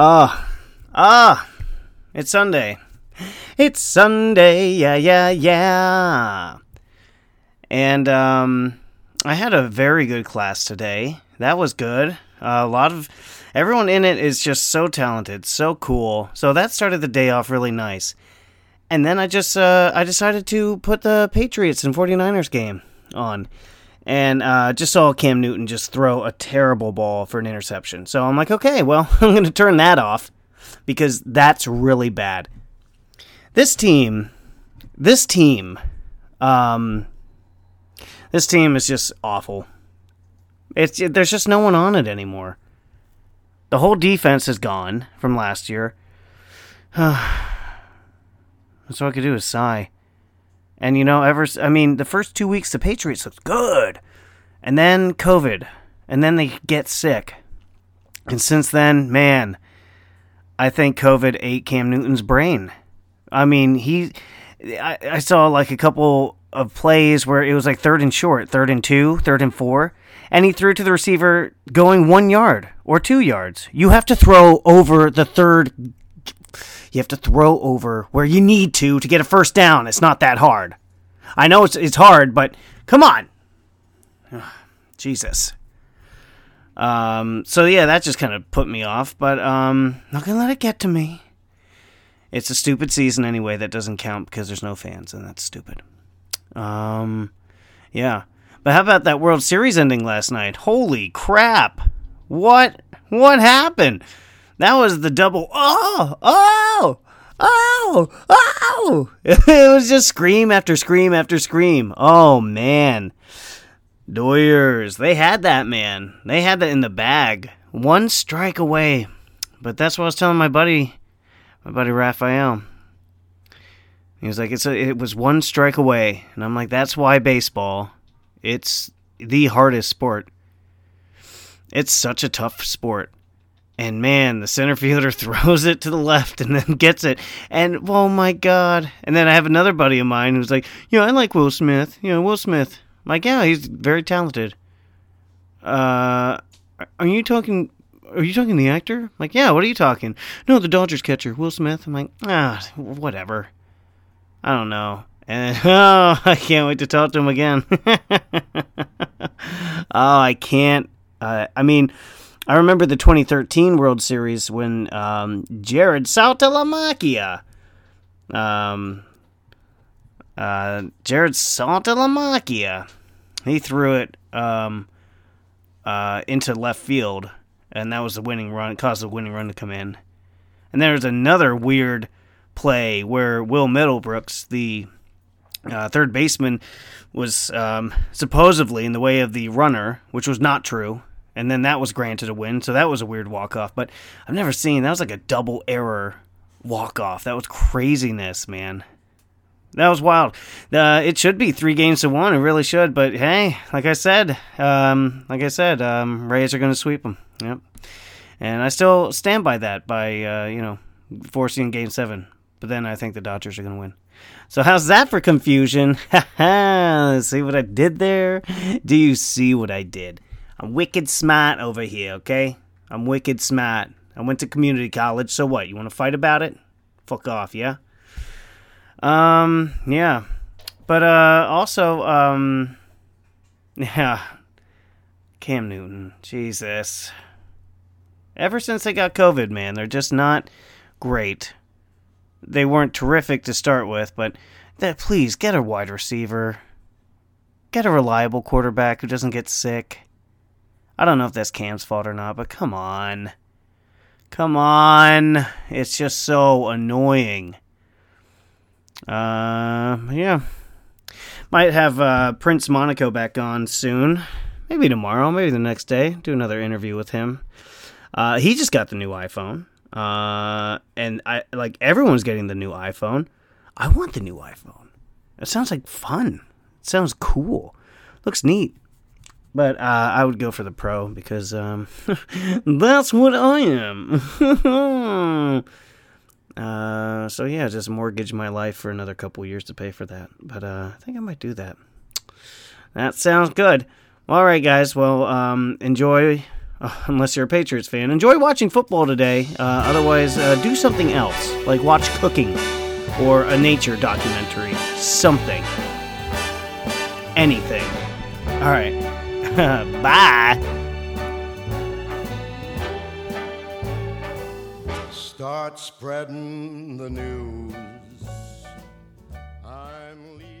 It's Sunday. It's Sunday, yeah. And I had a very good class today. That was good. Everyone in it is just so talented, so cool. So that started the day off really nice. And then I decided to put the Patriots and 49ers game on. And just saw Cam Newton just throw a terrible ball for an interception. So I'm like, okay, well, I'm going to turn that off because that's really bad. This team is just awful. There's just no one on it anymore. The whole defense is gone from last year. That's all I could do is sigh. And, you know, the first 2 weeks, the Patriots looked good. And then COVID. And then they get sick. And since then, man, I think COVID ate Cam Newton's brain. I mean, I saw like a couple of plays where it was like 3rd and short, 3rd and 2, 3rd and 4. And he threw to the receiver going 1 yard or 2 yards. You have to throw over the third. You have to throw over where you need to get a first down. It's not that hard. I know it's hard, but come on. Ugh, Jesus. So, yeah, that just kind of put me off, but not going to let it get to me. It's a stupid season anyway. That doesn't count because there's no fans, and that's stupid. Yeah. But how about that World Series ending last night? Holy crap. What happened? That was the double, oh! It was just scream after scream after scream. Oh, man. Doyers, they had that, man. They had that in the bag. One strike away. But that's what I was telling my buddy Raphael. He was like, it was one strike away. And I'm like, that's why baseball, it's the hardest sport. It's such a tough sport. And, man, the center fielder throws it to the left and then gets it. And, oh, my God. And then I have another buddy of mine who's like, I like Will Smith. I'm like, yeah, he's very talented. Are you talking the actor? I'm like, yeah, what are you talking? No, the Dodgers catcher, Will Smith. I'm like, whatever. I don't know. And, I can't wait to talk to him again. I can't. I remember the 2013 World Series when Jared Saltalamacchia. He threw it into left field, and that was the winning run. It caused the winning run to come in. And there was another weird play where Will Middlebrooks, the third baseman, was supposedly in the way of the runner, which was not true. And then that was granted a win, so that was a weird walk-off. But I've never seen, that was like a double error walk-off. That was craziness, man. That was wild. It should be 3-1. It really should. But, hey, like I said, Rays are going to sweep them. Yep. And I still stand by that by forcing Game 7. But then I think the Dodgers are going to win. So how's that for confusion? See what I did there? Do you see what I did? I'm wicked smart over here, okay? I'm wicked smart. I went to community college, so what? You want to fight about it? Fuck off, yeah? Yeah. But, also, yeah. Cam Newton. Jesus. Ever since they got COVID, man, they're just not great. They weren't terrific to start with, but please, get a wide receiver. Get a reliable quarterback who doesn't get sick. I don't know if that's Cam's fault or not, but come on. Come on. It's just so annoying. Yeah. Might have Prince Monaco back on soon. Maybe tomorrow, maybe the next day. Do another interview with him. He just got the new iPhone. And everyone's getting the new iPhone. I want the new iPhone. It sounds like fun. It sounds cool. Looks neat. But I would go for the pro because that's what I am. So, yeah, just mortgage my life for another couple years to pay for that. But I think I might do that. That sounds good. All right, guys. Well, enjoy Unless you're a Patriots fan. Enjoy watching football today. Otherwise, do something else, like watch cooking or a nature documentary. Something. Anything. All right. Bye. Start spreading the news. I'm leaving.